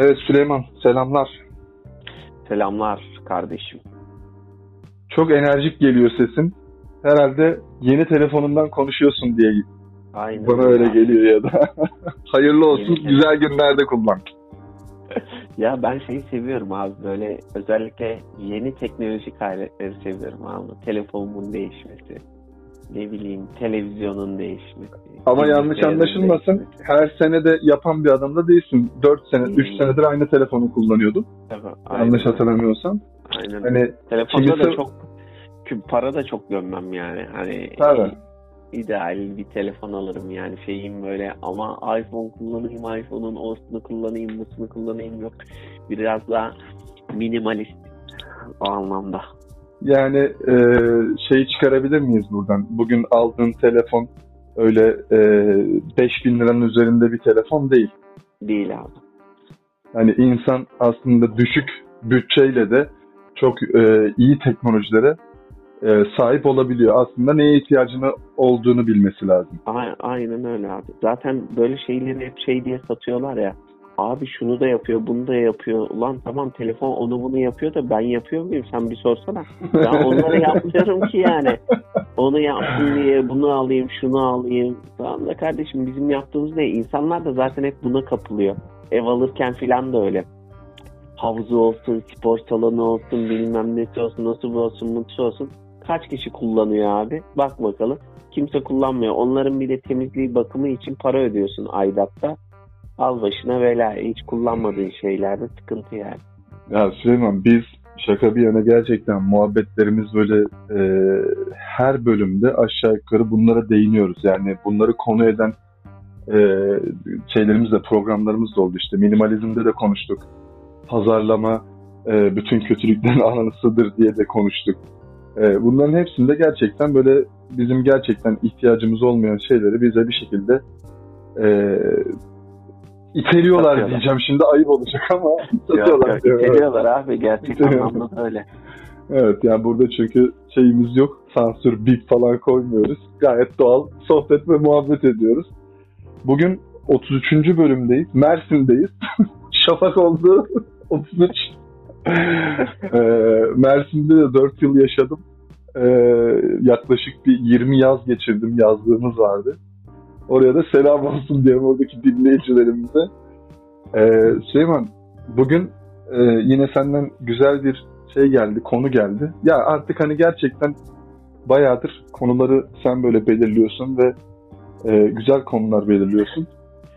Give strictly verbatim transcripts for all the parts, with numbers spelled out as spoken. Evet Süleyman, selamlar. Selamlar kardeşim. Çok enerjik geliyor sesin. Herhalde yeni telefonundan konuşuyorsun diye. Aynen. Bana öyle ya geliyor ya da. Hayırlı olsun, yeni güzel günlerde kullan. Ya ben şeyi seviyorum abi, böyle özellikle yeni teknolojik aletleri seviyorum abi. Telefonumun değişmesi, ne bileyim televizyonun değişmesi. Ama yanlış anlaşılmasın, değişmesi. Her sene de yapan bir adam da değilsin. dört sene, hmm. üç senedir aynı telefonu kullanıyordum. Tamam, yanlış hatırlamıyorsam. Aynen. Hani telefonda kimisi... da çok, para da çok gömmem yani. Hani tabii. İdeal bir telefon alırım yani, şeyim böyle, ama iPhone kullanayım, iPhone'un osunu kullanayım, busunu kullanayım, yok. Biraz daha minimalist o anlamda. Yani e, şeyi çıkarabilir miyiz buradan? Bugün aldığın telefon öyle e, beş bin liranın üzerinde bir telefon değil. Değil abi. Yani insan aslında düşük bütçeyle de çok e, iyi teknolojilere E, sahip olabiliyor. Aslında neye ihtiyacını olduğunu bilmesi lazım. Aynen öyle abi. Zaten böyle şeyleri hep şey diye satıyorlar ya. Abi şunu da yapıyor, bunu da yapıyor. Ulan tamam, telefon onu bunu yapıyor da ben yapıyor muyum? Sen bir sorsana. Ben onları yapmıyorum ki yani. Onu yapsın diye bunu alayım, şunu alayım. Tamam da kardeşim, bizim yaptığımız ne? İnsanlar da zaten hep buna kapılıyor. Ev alırken filan da öyle. Havuzu olsun, spor salonu olsun, bilmem nesi olsun, nasıl bu olsun, mutlu olsun. Kaç kişi kullanıyor abi? Bak bakalım. Kimse kullanmıyor. Onların bir de temizliği, bakımı için para ödüyorsun aidatta. Al başına bela. Hiç kullanmadığın şeylerde sıkıntı yani. Ya Süleyman, biz şaka bir yana gerçekten muhabbetlerimiz böyle e, her bölümde aşağı yukarı bunlara değiniyoruz. Yani bunları konu eden e, şeylerimiz de, programlarımız da oldu işte. Minimalizmde de konuştuk. Pazarlama e, bütün kötülüklerin anasıdır diye de konuştuk. Bunların hepsinde gerçekten böyle bizim gerçekten ihtiyacımız olmayan şeyleri bize bir şekilde e, iteliyorlar satıyorlar. Diyeceğim şimdi ayıp olacak ama satıyorlar. Yok, yok, iteliyorlar evet. Abi gerçekten anlamda öyle. Evet yani burada çünkü şeyimiz yok, sansür, bip falan koymuyoruz. Gayet doğal sohbet ve muhabbet ediyoruz. Bugün otuz üçüncü bölümdeyiz, Mersin'deyiz. Şafak oldu otuz üç. ee, Mersin'de de dört yıl yaşadım. Ee, yaklaşık bir yirmi yaz geçirdim. Yazlığımız vardı. Oraya da selam olsun diyelim oradaki dinleyicilerimize. Ee, Süleyman, bugün e, yine senden güzel bir şey geldi, konu geldi. Ya artık hani gerçekten bayağıdır konuları sen böyle belirliyorsun ve e, güzel konular belirliyorsun.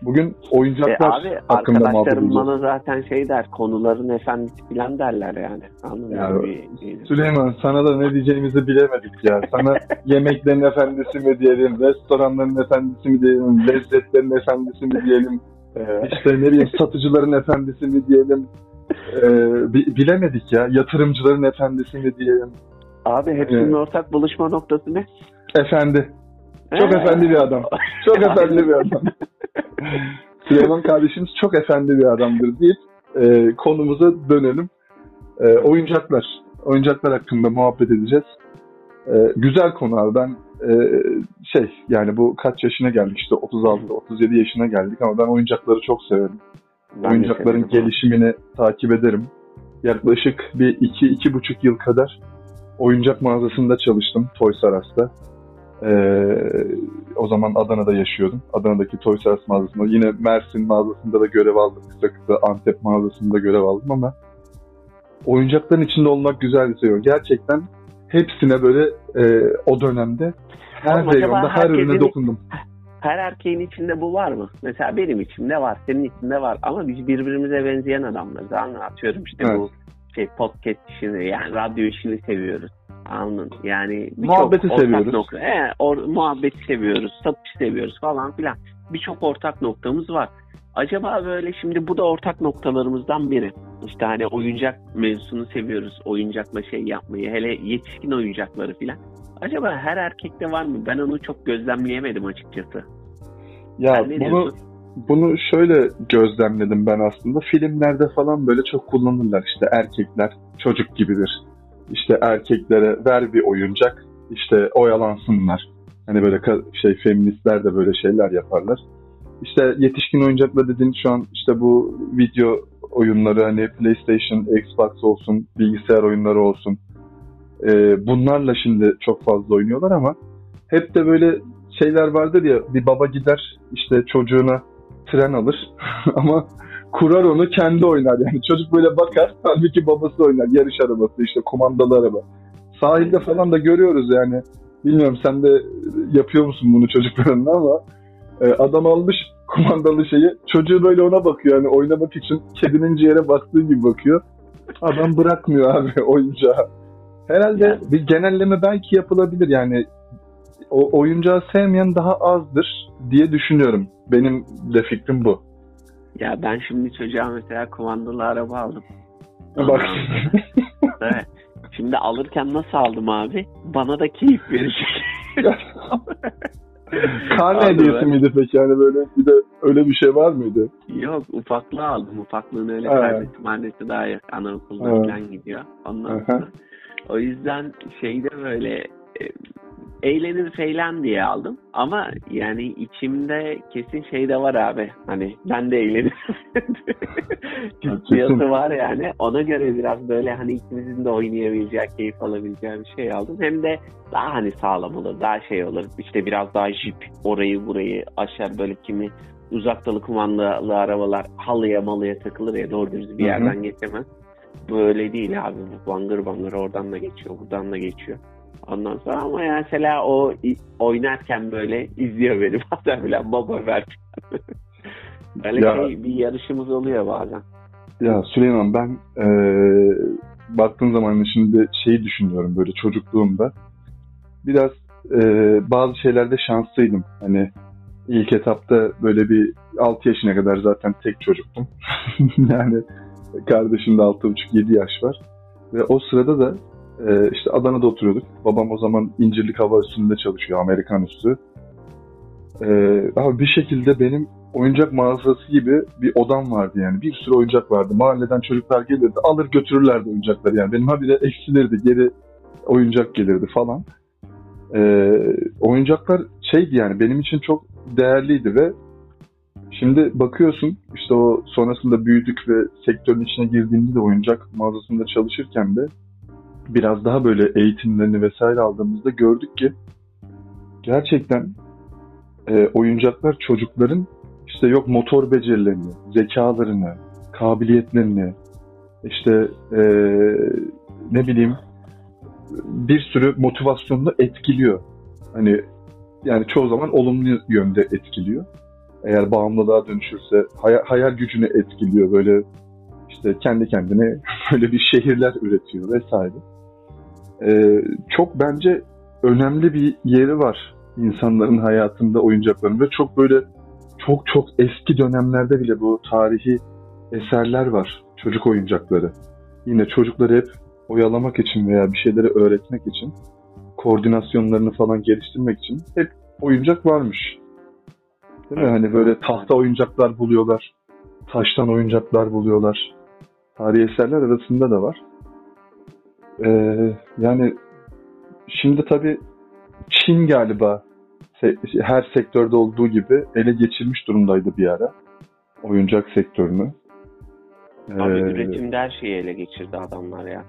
Bugün oyuncaklar e abi, hakkında muhabbet edeceğiz. Bana zaten şey der, konuların efendisi filan derler yani. Anladın mı? Süleyman, sana da ne diyeceğimizi bilemedik ya. Sana yemeklerin efendisi mi diyelim, restoranların efendisi mi diyelim, lezzetlerin efendisi mi diyelim, işte ne bileyim satıcıların efendisi mi diyelim, ee, bilemedik ya, yatırımcıların efendisi mi diyelim. Abi hepsinin ee, ortak buluşma noktası ne? Efendi. Çok efendi bir adam. Çok efendi bir adam. Süleyman kardeşimiz çok efendi bir adamdır deyip e, konumuza dönelim. E, oyuncaklar. Oyuncaklar hakkında muhabbet edeceğiz. E, güzel konu abi. Ben e, şey yani bu kaç yaşına geldik işte otuz altı otuz yedi yaşına geldik ama ben oyuncakları çok severim. Ben Oyuncakların gelişimini abi. takip ederim. Yaklaşık bir iki iki buçuk yıl kadar oyuncak mağazasında çalıştım. Toy Saras'ta. Ee, o zaman Adana'da yaşıyordum. Adana'daki Toy Saras mağazasında. Yine Mersin mağazasında da görev aldım. Kısa kısa Antep mağazasında görev aldım ama oyuncakların içinde olmak güzel bir şey. Gerçekten hepsine böyle e, o dönemde her reyonda her ürüne dokundum. Her erkeğin içinde bu var mı? Mesela benim içimde var, senin içinde var ama biz birbirimize benzeyen adamlarız. Anlatıyorum işte evet. Bu şey podcast işini, yani radyo işini seviyoruz. Anladın. Yani muhabbeti seviyoruz. Nokta, he, or, muhabbeti seviyoruz, satışı seviyoruz falan filan. Birçok ortak noktamız var. Acaba böyle şimdi bu da ortak noktalarımızdan biri. İşte hani oyuncak mevzusunu seviyoruz. Oyuncakla şey yapmayı, hele yetişkin oyuncakları filan. Acaba her erkekte var mı? Ben onu çok gözlemleyemedim açıkçası. Ya bunu, bunu şöyle gözlemledim ben aslında. Filmlerde falan böyle çok kullanırlar işte, erkekler çocuk gibidir. İşte erkeklere ver bir oyuncak, işte oyalansınlar. Hani böyle şey feministler de böyle şeyler yaparlar. İşte yetişkin oyuncakla dediğin şu an işte bu video oyunları, hani PlayStation, Xbox olsun, bilgisayar oyunları olsun, e, bunlarla şimdi çok fazla oynuyorlar ama hep de böyle şeyler vardır ya, bir baba gider işte çocuğuna tren alır ama kurar onu, kendi oynar yani. Çocuk böyle bakar, halbuki babası oynar, yarış arabası işte, kumandalı araba. Sahilde falan da görüyoruz yani. Bilmiyorum sen de yapıyor musun bunu çocuklarınla ama adam almış kumandalı şeyi, çocuğu böyle ona bakıyor yani, oynamak için kedinin ciğere baktığı gibi bakıyor. Adam bırakmıyor abi oyuncağı. Herhalde yani bir genelleme belki yapılabilir yani, o oyuncağı sevmeyen daha azdır diye düşünüyorum. Benim de fikrim bu. Ya ben şimdi çocuğa mesela kumandalı araba aldım. Bak. Evet. Şimdi alırken nasıl aldım abi? Bana da keyif verecek. Karne hediyesi miydi peki? Yani böyle bir de öyle bir şey var mıydı? Yok, ufaklığı aldım. Ufaklığını öyle kaybettim. Annesi daha yok. Anaokuluna falan gidiyor. Ondan sonra. O yüzden şeyde böyle e, eğlenir feylen diye aldım. Ama yani içimde kesin şey de var abi. Hani ben de eğlenirim. Ciddiyatı var yani. Ona göre biraz böyle hani ikimizin de oynayabileceği, keyif alabileceği bir şey aldım. Hem de daha hani sağlam olur, daha şey olur. İşte biraz daha jip, orayı burayı aşar böyle, kimi uzaktalı kumandalı arabalar halıya malıya takılır ya, doğru düz bir yerden Hı-hı. geçemez. Böyle değil abi. Bangır bangır oradan da geçiyor, buradan da geçiyor. Ondan sonra ama mesela o oynarken böyle izliyor beni bazen bile, baba ver. Böyle ya, şey, bir yarışımız oluyor bazen. Ya Süleyman, ben ee, baktığım zaman şimdi şeyi düşünüyorum, böyle çocukluğumda biraz ee, bazı şeylerde şanslıydım. Hani ilk etapta böyle bir altı yaşına kadar zaten tek çocuktum. Yani kardeşimde altı buçuk yedi yaş var. Ve o sırada da Ee, işte Adana'da oturuyorduk. Babam o zaman İncirlik hava üssünde çalışıyor, Amerikan üssü. Ee, abi bir şekilde benim oyuncak mağazası gibi bir odam vardı yani. Bir sürü oyuncak vardı. Mahalleden çocuklar gelirdi, alır götürürlerdi oyuncakları yani. Benim habire eksilirdi, geri oyuncak gelirdi falan. Ee, oyuncaklar şeydi yani, benim için çok değerliydi ve şimdi bakıyorsun işte o sonrasında büyüdük ve sektörün içine girdiğimde de, oyuncak mağazasında çalışırken de biraz daha böyle eğitimlerini vesaire aldığımızda gördük ki gerçekten e, oyuncaklar çocukların işte yok motor becerilerini, zekalarını, kabiliyetlerini, işte e, ne bileyim bir sürü motivasyonunu etkiliyor. Hani yani çoğu zaman olumlu yönde etkiliyor. Eğer bağımlılığa dönüşürse hay- hayal gücünü etkiliyor, böyle işte kendi kendine böyle bir şehirler üretiyor vesaire. Ee, çok bence önemli bir yeri var insanların hayatında oyuncakların ve çok böyle çok çok eski dönemlerde bile bu tarihi eserler var, çocuk oyuncakları. Yine çocukları hep oyalamak için veya bir şeyleri öğretmek için, koordinasyonlarını falan geliştirmek için hep oyuncak varmış. Değil mi? Hani böyle tahta oyuncaklar buluyorlar, taştan oyuncaklar buluyorlar. Tarihi eserler arasında da var. Ee, yani şimdi tabii Çin galiba her sektörde olduğu gibi ele geçirmiş durumdaydı bir ara oyuncak sektörünü. Ee, Abi üretimde her şeyi ele geçirdi adamlar ya.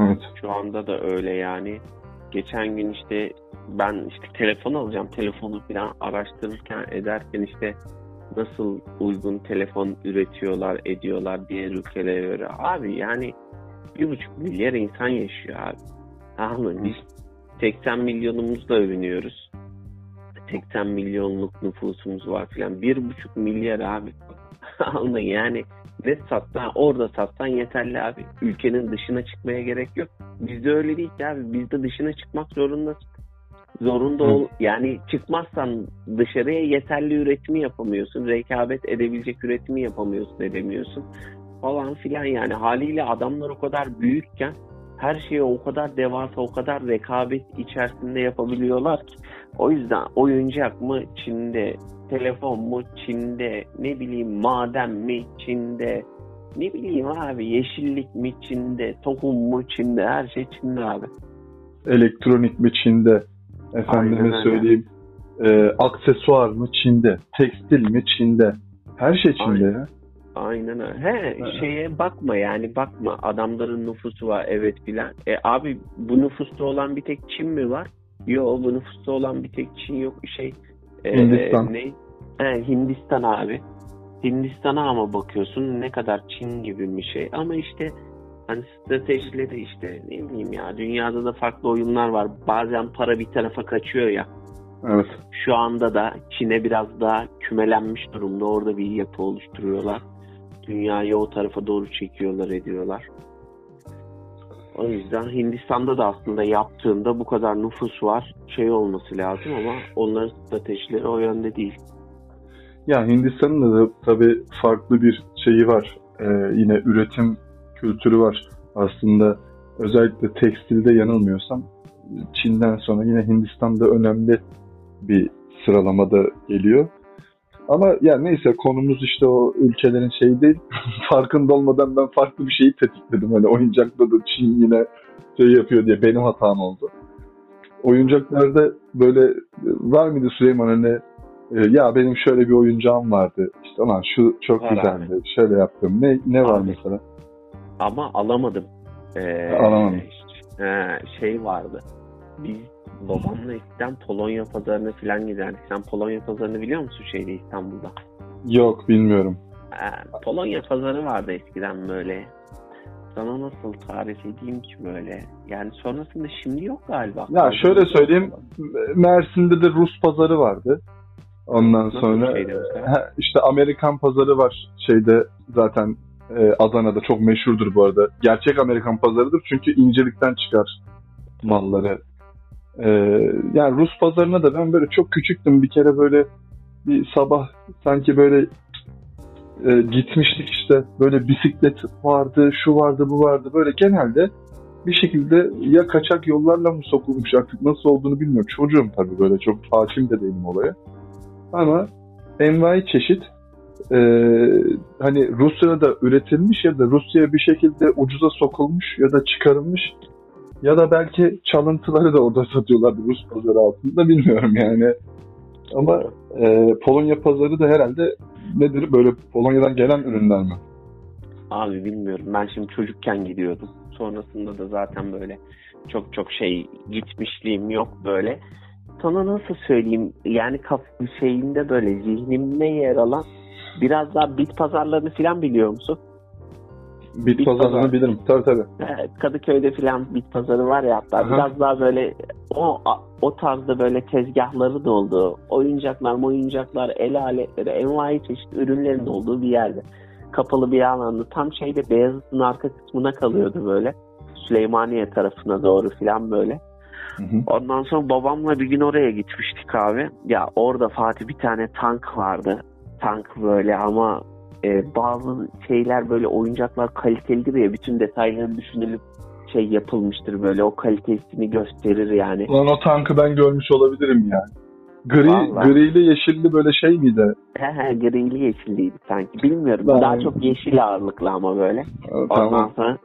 Evet. Şu anda da öyle yani. Geçen gün işte ben işte telefon alacağım, telefonu falan araştırırken ederken işte nasıl uygun telefon üretiyorlar, ediyorlar diğer ülkelere göre. Abi yani bir buçuk milyar insan yaşıyor abi. Abi biz seksen milyonumuzla övünüyoruz. seksen milyonluk nüfusumuz var filan. Bir buçuk milyar abi. Anladın yani, ne satsan orada satsan yeterli abi. Ülkenin dışına çıkmaya gerek yok. Bizde öyle değil ki abi. Bizde dışına çıkmak zorundasın. Zorunda ol. Yani çıkmazsan dışarıya yeterli üretimi yapamıyorsun. Rekabet edebilecek üretimi yapamıyorsun, edemiyorsun. Falan filan yani. Haliyle adamlar o kadar büyükken her şeyi o kadar devasa, o kadar rekabet içerisinde yapabiliyorlar ki. O yüzden oyuncak mı Çin'de, telefon mu Çin'de, ne bileyim maden mi Çin'de, ne bileyim abi yeşillik mi Çin'de, tohum mu Çin'de, her şey Çin'de abi. Elektronik mi Çin'de? Efendime söyleyeyim, e, aksesuar mı Çin'de, tekstil mi Çin'de, her şey Çin'de. Aynen. Ya. Aynen öyle. He, evet. Şeye bakma yani bakma. Adamların nüfusu var evet filan. E abi bu nüfusta olan bir tek Çin mi var? Yok, bu nüfusta olan bir tek Çin yok. Şey e, Hindistan. Ne? He, Hindistan abi. Hindistan'a ama bakıyorsun ne kadar Çin gibi bir şey. Ama işte hani stratejileri işte ne bileyim ya, dünyada da farklı oyunlar var. Bazen para bir tarafa kaçıyor ya. Evet. Şu anda da Çin'e biraz daha kümelenmiş durumda. Orada bir yapı oluşturuyorlar. Dünyayı o tarafa doğru çekiyorlar, ediyorlar. O yüzden Hindistan'da da aslında yaptığında bu kadar nüfus var. Şey olması lazım ama onların stratejileri o yönde değil. Ya Hindistan'ın da tabii farklı bir şeyi var. Ee, yine üretim kültürü var. Aslında özellikle tekstilde yanılmıyorsam Çin'den sonra yine Hindistan'da önemli bir sıralamada geliyor. Ama yani neyse, konumuz işte o ülkelerin şeyi değil. Farkında olmadan ben farklı bir şeyi tetikledim. Hani oyuncakta da Çin yine şey yapıyor diye benim hatam oldu. Oyuncaklarda böyle var mıydı Süleyman, hani ya benim şöyle bir oyuncağım vardı. İşte lan şu çok var güzeldi. Abi. Şöyle yaptım. Ne ne var abi mesela? Ama alamadım. Ee, alamadım. Işte, e, şey vardı. Biz babamla eskiden Polonya pazarına falan giderdik. Sen Polonya pazarını biliyor musun şeyde, İstanbul'da? Yok, bilmiyorum. Ee, Polonya pazarı vardı eskiden böyle. Sana nasıl tarif edeyim ki böyle? Yani sonrasında şimdi yok galiba. Ya şöyle söyleyeyim. Mersin'de de Rus pazarı vardı. Ondan nasıl sonra işte Amerikan pazarı var şeyde zaten, e, Adana'da çok meşhurdur bu arada. Gerçek Amerikan pazarıdır çünkü İncirlik'ten çıkar malları. E, yani Rus pazarına da ben böyle çok küçüktüm bir kere, böyle bir sabah sanki böyle e, gitmiştik işte, böyle bisiklet vardı, şu vardı, bu vardı, böyle genelde bir şekilde ya kaçak yollarla mı sokulmuş, artık nasıl olduğunu bilmiyorum. Çocuğum tabii, böyle çok hakim de değilim olaya. Ama envai çeşit e, hani Rusya'da üretilmiş ya da Rusya'ya bir şekilde ucuza sokulmuş ya da çıkarılmış ya da belki çalıntıları da orada satıyorlardı Rus pazarı altında, bilmiyorum yani. Ama e, Polonya pazarı da herhalde nedir, böyle Polonya'dan gelen ürünler mi? Abi bilmiyorum, ben şimdi çocukken gidiyordum. Sonrasında da zaten böyle çok çok şey gitmişliğim yok böyle. Sana nasıl söyleyeyim yani, kafamın şeyinde böyle zihnimde yer alan biraz daha bit pazarlarını filan biliyor musun? Bit, bit pazarlarını pazar. Bilirim tabii tabii. Evet, Kadıköy'de filan bit pazarı var ya hatta. Aha. Biraz daha böyle o o tarzda böyle tezgahları da olduğu, oyuncaklar oyuncaklar, el aletleri, envai çeşit ürünlerin olduğu bir yerde. Kapalı bir alanda, tam şeyde Beyazıt'ın arka kısmına kalıyordu böyle. Süleymaniye tarafına doğru filan böyle. Hı hı. Ondan sonra babamla bir gün oraya gitmiştik abi. Ya orada Fatih, bir tane tank vardı. Tank böyle ama e, bazı şeyler böyle, oyuncaklar kalitelidir ya, bütün detayları düşünülüp şey yapılmıştır böyle, o kalitesini gösterir yani. Lan o tankı ben görmüş olabilirim yani. Gri, vallahi. Griyle yeşilli böyle şey miydi? He he, griyle yeşilliydi sanki, bilmiyorum. Ben... Daha çok yeşil ağırlıklı ama böyle. Evet, ondan tamam. Sonra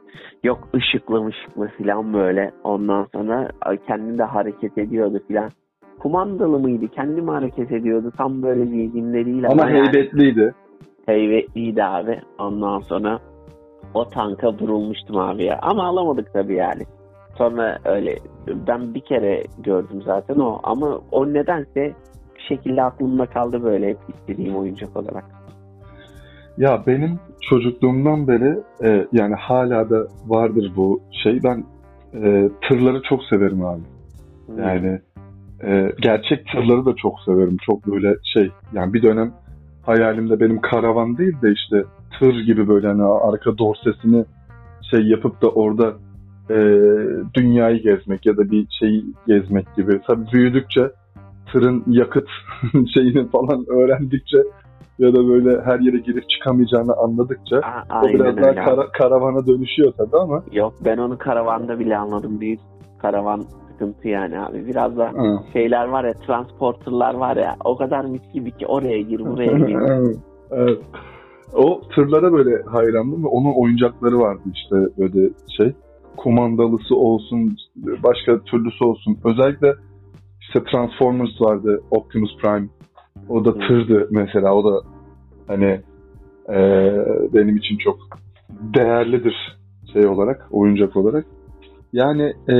yok ışıklı ışıklı filan böyle. Ondan sonra kendi de hareket ediyordu filan. Kumandalı mıydı? Kendi mi hareket ediyordu? Tam böyle zihnimleriyle. Ama yani, heybetliydi. Heybetliydi abi. Ondan sonra o tanka vurulmuştum abi ya. Ama alamadık tabii yani. Sonra öyle ben bir kere gördüm zaten o, ama o nedense bir şekilde aklımda kaldı böyle hep istediğim oyuncak olarak. Ya benim çocukluğumdan beri e, yani hala da vardır bu şey, ben e, tırları çok severim abi. Hmm. Yani e, gerçek tırları da çok severim, çok böyle şey yani, bir dönem hayalimde benim karavan değil de işte tır gibi böyle hani arka dorsesini şey yapıp da orada E, dünyayı gezmek ya da bir şeyi gezmek gibi. Tabii büyüdükçe tırın yakıt şeyini falan öğrendikçe ya da böyle her yere girip çıkamayacağını anladıkça Aa, o biraz daha kara, karavana dönüşüyor tabii ama. Yok, ben onu karavanda bile anladım değil. Karavan sıkıntı yani abi. Biraz da şeyler var ya, transporterlar var ya, o kadar mis gibi ki oraya gir buraya gir. Evet. O tırlara böyle hayrandım ve onun oyuncakları vardı işte böyle şey. Kumandalısı olsun, başka türlüsü olsun. Özellikle işte Transformers vardı, Optimus Prime. O da tırdı mesela. O da hani e, benim için çok değerlidir şey olarak, oyuncak olarak. Yani e,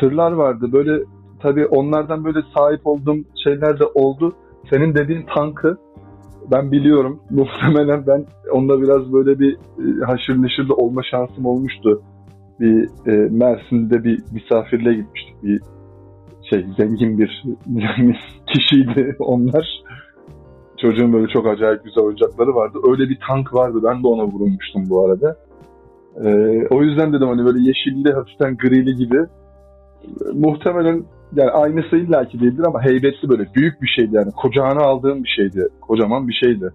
tırlar vardı böyle, tabii onlardan böyle sahip olduğum şeyler de oldu. Senin dediğin tankı ben biliyorum. Muhtemelen ben onda biraz böyle bir haşır neşir de olma şansım olmuştu. Bir e, Mersin'de bir misafirliğe gitmiştik. Bir şey, zengin bir kişiydi onlar. Çocuğun böyle çok acayip güzel oyuncakları vardı. Öyle bir tank vardı. Ben de ona vurulmuştum bu arada. E, o yüzden dedim hani böyle yeşilli, hafiften grili gibi. E, muhtemelen yani aynısı illaki değildir ama heybetli böyle büyük bir şeydi yani. Kucağına aldığım bir şeydi. Kocaman bir şeydi.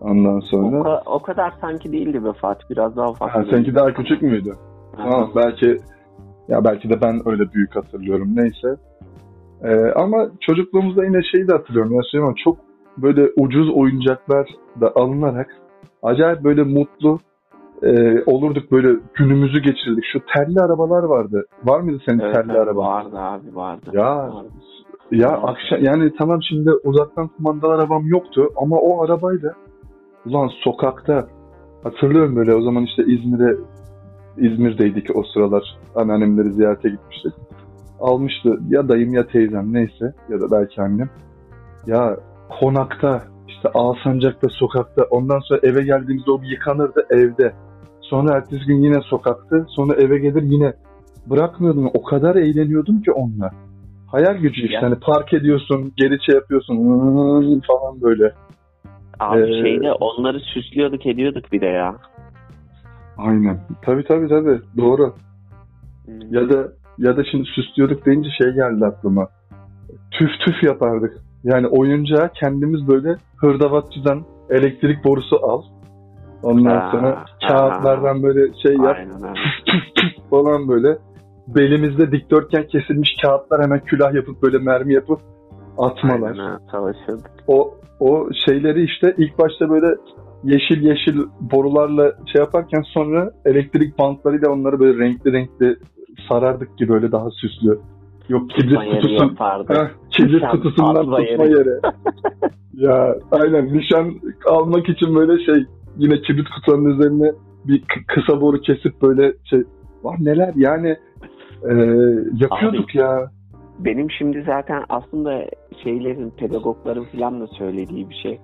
Ondan sonra... O, ka- o kadar sanki değildi be Fatih. Biraz daha ufak. Ha, sanki daha küçük müydü? Ha, belki ya belki de ben öyle büyük hatırlıyorum. Neyse. Ee, ama çocukluğumuzda yine şeyi de hatırlıyorum. Ya Süleyman, çok böyle ucuz oyuncaklar da alınarak acayip böyle mutlu e, olurduk. Böyle günümüzü geçirdik. Şu telli arabalar vardı. Var mıydı senin evet, telli araban? Vardı abi, vardı. Ya... Vardı. Ya vardı. Akşam... Yani tamam, şimdi uzaktan kumandalı arabam yoktu ama o arabayla ulan sokakta hatırlıyorum böyle, o zaman işte İzmir'e İzmir'deydik o sıralar, anneannemleri ziyarete gitmiştik. Almıştı ya dayım ya teyzem, neyse, ya da belki annem. Ya konakta işte Alsancak'ta sokakta, ondan sonra eve geldiğimizde o bir yıkanırdı evde. Sonra ertesi gün yine sokakta, sonra eve gelir yine bırakmıyordum. O kadar eğleniyordum ki onunla. Hayal gücü işte, yani. Hani park ediyorsun, geri şey yapıyorsun falan böyle. Abi ee, şeyde onları süslüyorduk ediyorduk bir de ya. Aynen. Tabii tabii tabii. Doğru. Hmm. Ya da ya da şimdi süslüyorduk deyince şey geldi aklıma. Tüf tüf yapardık. Yani oyuncağı kendimiz böyle hırdavatçıdan elektrik borusu al. Ondan aa, sonra kağıtlardan aa. böyle şey yap. Aynen, tüf tüf tüf falan böyle. Belimizde dikdörtgen kesilmiş kağıtlar, hemen külah yapıp böyle mermi yapıp atmalar. Aynen, savaşıyorduk. O O şeyleri işte ilk başta böyle yeşil yeşil borularla şey yaparken sonra elektrik bantlarıyla onları böyle renkli renkli sarardık ki böyle daha süslü. Yok kibrit kutusu, kibrit kutusundan tutma yeri. yeri. Ya aynen, nişan almak için böyle şey, yine kibrit kutusunun üzerine bir kısa boru kesip böyle şey. Vah neler yani e, yapıyorduk abi. Ya. Benim şimdi zaten aslında şeylerin, pedagogların falan da söylediği bir şey.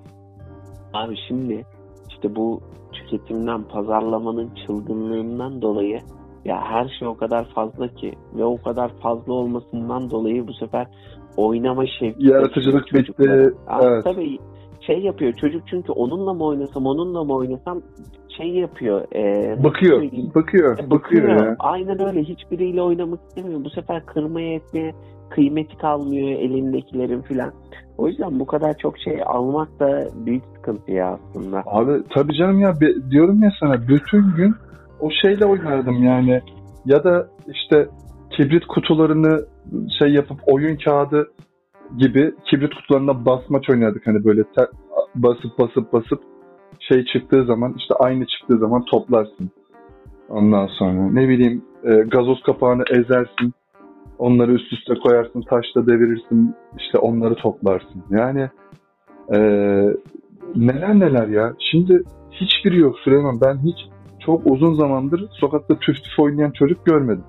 Abi şimdi işte bu tüketimden, pazarlamanın çılgınlığından dolayı ya her şey o kadar fazla ki ve o kadar fazla olmasından dolayı bu sefer oynama şevki. Yaratıcılık bitti. Evet. Tabii şey yapıyor çocuk, çünkü onunla mı oynasam onunla mı oynasam şey yapıyor. E, bakıyor, bakıyor, e, bakıyor. Bakıyor. Ya. Aynen öyle. Hiçbiriyle oynamak istemiyor. Bu sefer kırmaya etmeye kıymeti kalmıyor elindekilerin filan. O yüzden bu kadar çok şey almak da büyük sıkıntı ya aslında. Abi tabii canım ya, be, diyorum ya sana, bütün gün o şeyle oynardım yani. Ya da işte kibrit kutularını şey yapıp oyun kağıdı gibi kibrit kutularına basmaç oynardık. Hani böyle ter, basıp basıp basıp şey çıktığı zaman işte aynı çıktığı zaman toplarsın. Ondan sonra ne bileyim e, gazoz kapağını ezersin. Onları üst üste koyarsın, taşla devirirsin, işte onları toplarsın. Yani e, neler neler ya. Şimdi hiçbiri yok Süleyman. Ben hiç çok uzun zamandır sokakta tüf tüf oynayan çocuk görmedim.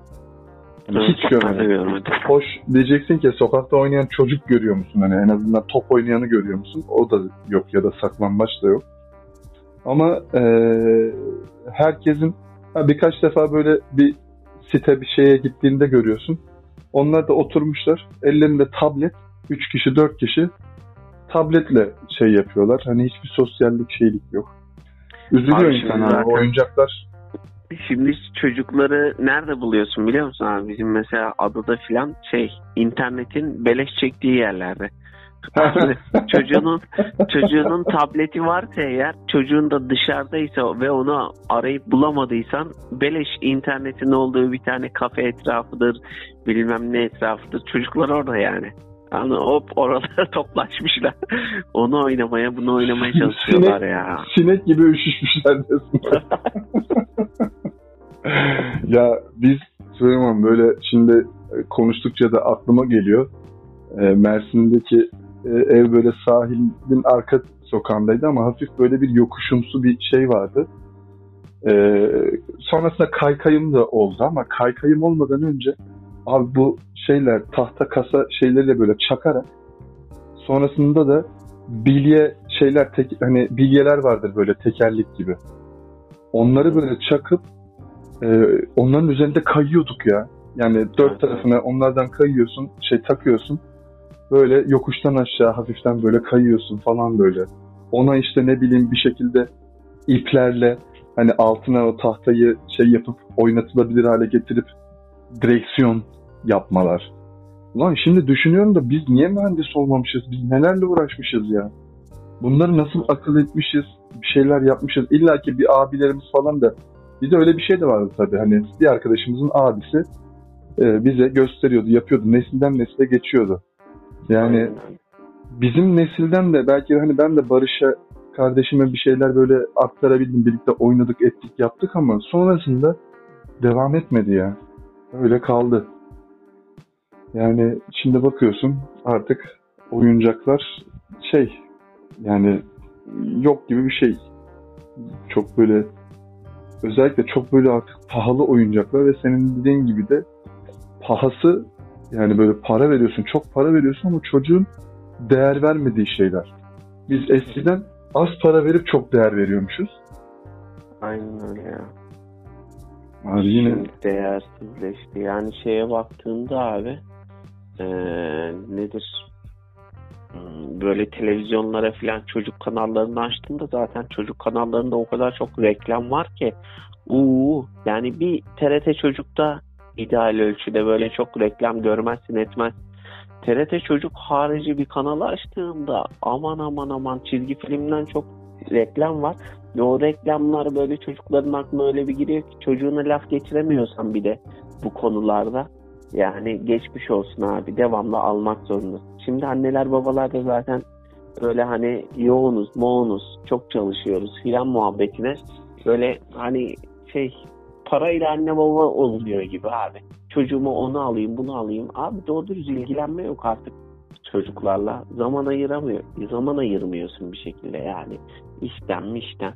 Evet, hiç görmedim. Hoş diyeceksin ki sokakta oynayan çocuk görüyor musun? Hani en azından top oynayanı görüyor musun? O da yok, ya da saklambaç da yok. Ama e, herkesin ha, birkaç defa böyle bir site bir şeye gittiğinde görüyorsun. Onlar da oturmuşlar. Ellerinde tablet. Üç kişi, dört kişi tabletle şey yapıyorlar. Hani hiçbir sosyallik, şeylik yok. Üzülüyor insan. Oyuncaklar. Şimdi çocukları nerede buluyorsun biliyor musun abi? Bizim mesela adada filan şey, internetin beleş çektiği yerlerde. çocuğunun çocuğunun tableti varsa eğer, çocuğun da dışarıdaysa ve onu arayıp bulamadıysan beleş internetin olduğu bir tane kafe etrafıdır, bilmem ne etrafıdır, çocuklar orada yani. Yani hop oralara toplaşmışlar. Onu oynamaya, bunu oynamaya çalışıyorlar sinek, ya. Sinek gibi üşüşmüşler desin. Ya biz söyleyemem böyle, şimdi konuştukça da aklıma geliyor. Mersin'deki e, ev böyle sahilin arka sokağındaydı ama hafif böyle bir yokuşumsu bir şey vardı. E, sonrasında kaykayım da oldu ama kaykayım olmadan önce abi bu şeyler, tahta kasa şeyleriyle böyle çakarak, sonrasında da bilye şeyler, tek, hani bilyeler vardır böyle tekerlik gibi. Onları böyle çakıp e, onların üzerinde kayıyorduk ya. Yani dört tarafına onlardan kayıyorsun, şey takıyorsun. Böyle yokuştan aşağı hafiften böyle kayıyorsun falan böyle. Ona işte ne bileyim bir şekilde iplerle hani altına o tahtayı şey yapıp oynatılabilir hale getirip direksiyon yapmalar. Ulan şimdi düşünüyorum da biz niye mühendis olmamışız? Biz nelerle uğraşmışız ya? Bunları nasıl akıl etmişiz? Bir şeyler yapmışız. İlla ki bir abilerimiz falan da. Bir de öyle bir şey de vardı tabii. Hani bir arkadaşımızın abisi e, bize gösteriyordu, yapıyordu. Nesilden nesile geçiyordu. Yani aynen. Bizim nesilden de belki hani ben de Barış'a, kardeşime bir şeyler böyle aktarabildim. Birlikte oynadık, ettik, yaptık ama sonrasında devam etmedi ya. Öyle kaldı. Yani şimdi bakıyorsun artık oyuncaklar şey yani yok gibi bir şey. Çok böyle özellikle çok böyle artık pahalı oyuncaklar ve senin dediğin gibi de pahası yani böyle para veriyorsun, çok para veriyorsun ama çocuğun değer vermediği şeyler. Biz eskiden az para verip çok değer veriyormuşuz. Aynen öyle ya. Abi yine... Şimdi değersizleşti. Yani şeye baktığında abi ee, nedir? Böyle televizyonlara falan çocuk kanallarını açtığında zaten çocuk kanallarında o kadar çok reklam var ki uuu yani bir T R T Çocuk'ta ideal ölçüde böyle çok reklam görmezsin etmez. T R T Çocuk harici bir kanalı açtığımda aman aman aman çizgi filmden çok reklam var ve o reklamlar böyle çocukların aklına öyle bir giriyor ki çocuğuna laf geçiremiyorsan bir de bu konularda yani geçmiş olsun abi, devamlı almak zorundasın. Şimdi anneler babalar da zaten böyle hani yoğunuz, moğunuz, çok çalışıyoruz filan muhabbetine böyle hani şey parayla anne baba oluyor gibi abi. Çocuğuma onu alayım, bunu alayım. Abi doğru dürüst ilgilenme yok artık çocuklarla. Zaman ayıramıyor. Zaman ayırmıyorsun bir şekilde yani. İşten mi işten.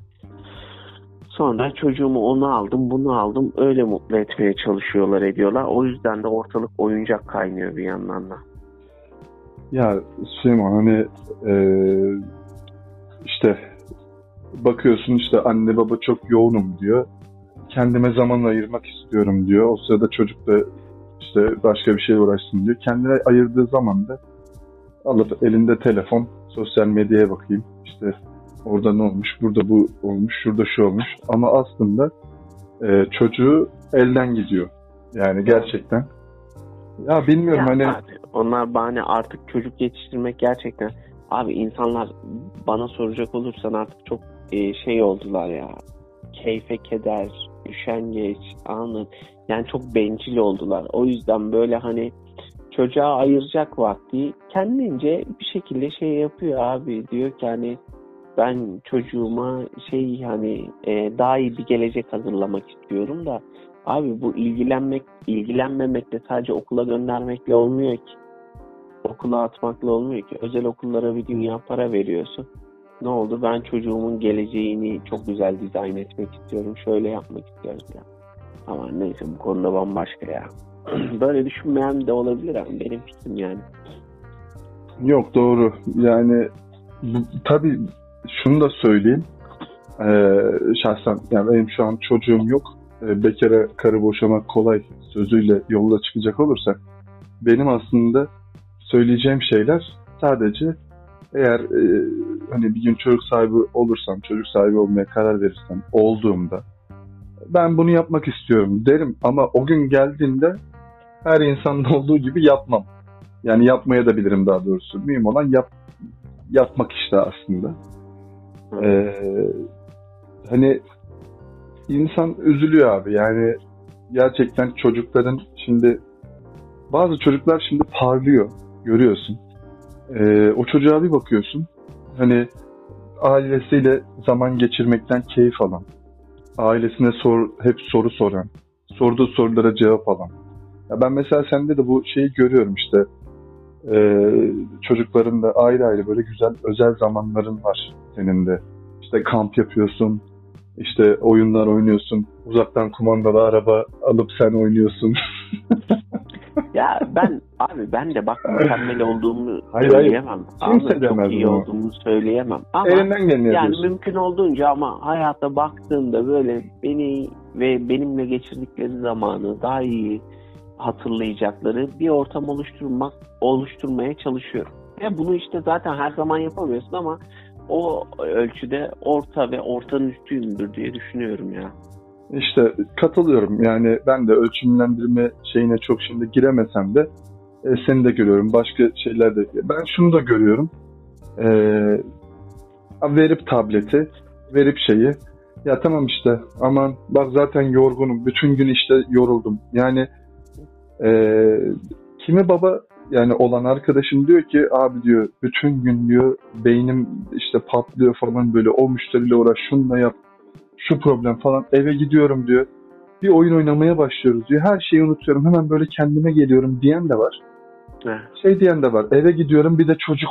Sonra çocuğumu onu aldım, bunu aldım. Öyle mutlu etmeye çalışıyorlar, ediyorlar. O yüzden de ortalık oyuncak kaynıyor bir yandan da. Ya Süleyman hani ee, işte bakıyorsun işte anne baba çok yoğunum diyor. Kendime zaman ayırmak istiyorum diyor. O sırada çocuk da işte başka bir şeyle uğraşsın diyor. Kendine ayırdığı zaman da alıp elinde telefon, sosyal medyaya bakayım. İşte orada ne olmuş, burada bu olmuş, şurada şu olmuş. Ama aslında e, çocuğu elden gidiyor. Yani gerçekten. Ya bilmiyorum ya hani... Abi, onlar bahane artık çocuk yetiştirmek gerçekten. Abi insanlar bana soracak olursan artık çok e, şey oldular ya. Keyfe keder, üşengeç, anı. Yani çok bencil oldular. O yüzden böyle hani çocuğa ayıracak vakti kendince bir şekilde şey yapıyor abi. Diyor ki hani ben çocuğuma şey hani e, daha iyi bir gelecek hazırlamak istiyorum da abi bu ilgilenmek, ilgilenmemekle sadece okula göndermekle olmuyor ki. Okula atmakla olmuyor ki. Özel okullara bir dünya para veriyorsun. Ne oldu? Ben çocuğumun geleceğini çok güzel dizayn etmek istiyorum. Şöyle yapmak istiyorum ya. Ama neyse bu konuda bambaşka ya. Böyle düşünmeyen de olabilir ama benim fikrim yani. Yok doğru. Yani tabii şunu da söyleyeyim. Ee, şahsen yani benim şu an çocuğum yok. Ee, bekara karı boşamak kolay sözüyle yola çıkacak olursak benim aslında söyleyeceğim şeyler sadece eğer e, hani bir gün çocuk sahibi olursam, çocuk sahibi olmaya karar verirsem, olduğumda ben bunu yapmak istiyorum derim ama o gün geldiğinde her insanın olduğu gibi yapmam. Yani yapmaya da bilirim daha doğrusu. Mühim olan yap, yapmak işte aslında. Ee, hani insan üzülüyor abi. Yani gerçekten çocukların şimdi bazı çocuklar şimdi parlıyor. Görüyorsun. Ee, o çocuğa bir bakıyorsun. Hani ailesiyle zaman geçirmekten keyif alan, ailesine sor, hep soru soran, sorduğu sorulara cevap alan. Ya ben mesela sende de bu şeyi görüyorum işte. Ee, çocukların da ayrı ayrı böyle güzel özel zamanların var senin de. İşte kamp yapıyorsun, işte oyunlar oynuyorsun, uzaktan kumandalı araba alıp sen oynuyorsun. Ya ben abi ben de bak mükemmel olduğumu hayır, söyleyemem. Hayır, kimse demez çok iyi bunu. Olduğumu söyleyemem. Ama elinden geleni yani diyorsun. Mümkün olduğunca ama hayata baktığımda böyle beni ve benimle geçirdikleri zamanı daha iyi hatırlayacakları bir ortam oluşturmak oluşturmaya çalışıyorum. Ve bunu işte zaten her zaman yapamıyorsun ama o ölçüde orta ve ortanın üstündür diye düşünüyorum ya. İşte katılıyorum. Yani ben de ölçümlendirme şeyine çok şimdi giremesem de e, seni de görüyorum. Başka şeyler de. Ben şunu da görüyorum. E, verip tableti, verip şeyi. Ya tamam işte aman bak zaten yorgunum. Bütün gün işte yoruldum. Yani e, kimi baba yani olan arkadaşım diyor ki abi diyor bütün gün diyor beynim işte patlıyor falan böyle o müşteriyle uğraş şununla yap. Şu problem falan eve gidiyorum diyor. Bir oyun oynamaya başlıyoruz diyor. Her şeyi unutuyorum. Hemen böyle kendime geliyorum diyen de var. Eh. Şey diyen de var. Eve gidiyorum bir de çocuk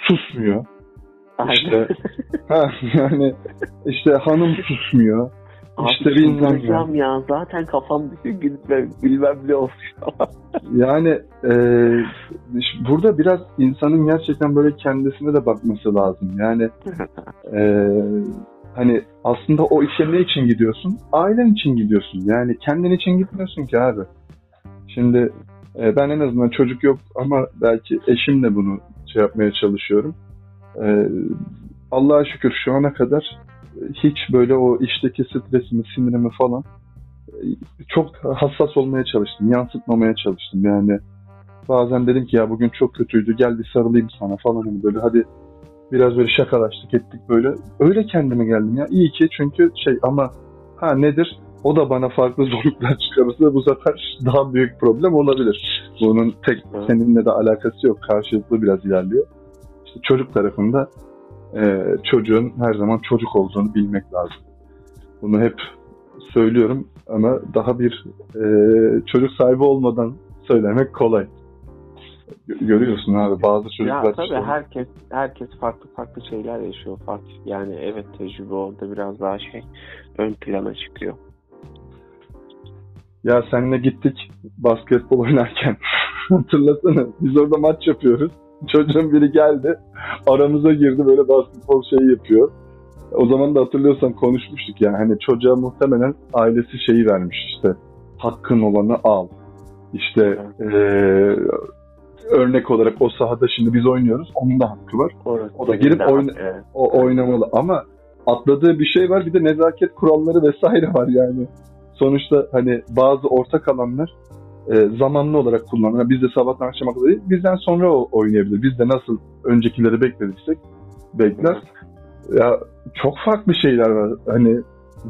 susmuyor. Aynen. İşte ha, yani işte hanım susmuyor. Abi işte bilmem ya. Zaten kafam bütün gülmem, bilmem ne oluyor. Yani e, burada biraz insanın gerçekten böyle kendisine de bakması lazım. Yani e, hani aslında o işe ne için gidiyorsun? Ailen için gidiyorsun. Yani kendin için gitmiyorsun ki abi. Şimdi e, ben en azından çocuk yok ama belki eşimle bunu şey yapmaya çalışıyorum. E, Allah'a şükür şu ana kadar hiç böyle o işteki stresimi, sinirimi falan çok hassas olmaya çalıştım. Yansıtmamaya çalıştım. Yani bazen dedim ki ya bugün çok kötüydü. Gel bir sarılayım sana falan böyle hadi. Biraz böyle şakalaştık ettik böyle. Öyle kendime geldim ya. İyi ki çünkü şey ama ha nedir? O da bana farklı zorluklar çıkarırsa bu sefer daha büyük problem olabilir. Bunun tek seninle de alakası yok. Karşılıklı biraz ilerliyor. İşte çocuk tarafında e, çocuğun her zaman çocuk olduğunu bilmek lazım. Bunu hep söylüyorum ama daha bir e, çocuk sahibi olmadan söylemek kolay. Görüyorsun abi bazı çocuklar... Ya tabii işte... herkes, herkes farklı farklı şeyler yaşıyor Fatih. Yani evet tecrübe orada biraz daha şey ön plana çıkıyor. Ya seninle gittik basketbol oynarken hatırlasana biz orada maç yapıyoruz. Çocuğun biri geldi aramıza girdi böyle basketbol şeyi yapıyor. O zaman da hatırlıyorsan konuşmuştuk yani hani çocuğa muhtemelen ailesi şeyi vermiş işte hakkın olanı al. İşte evet. ee, örnek olarak o sahada şimdi biz oynuyoruz. Onun da hakkı var. Orası, o da girip oyna, evet. o oynamalı. Ama atladığı bir şey var. Bir de nezaket kuralları vesaire var yani. Sonuçta hani bazı ortak alanlar e, zamanlı olarak kullanılır. Biz de sabahtan akşama kadar değil. Bizden sonra o oynayabilir. Biz de nasıl öncekileri beklediysek bekler. Evet. Ya çok farklı şeyler var. Hani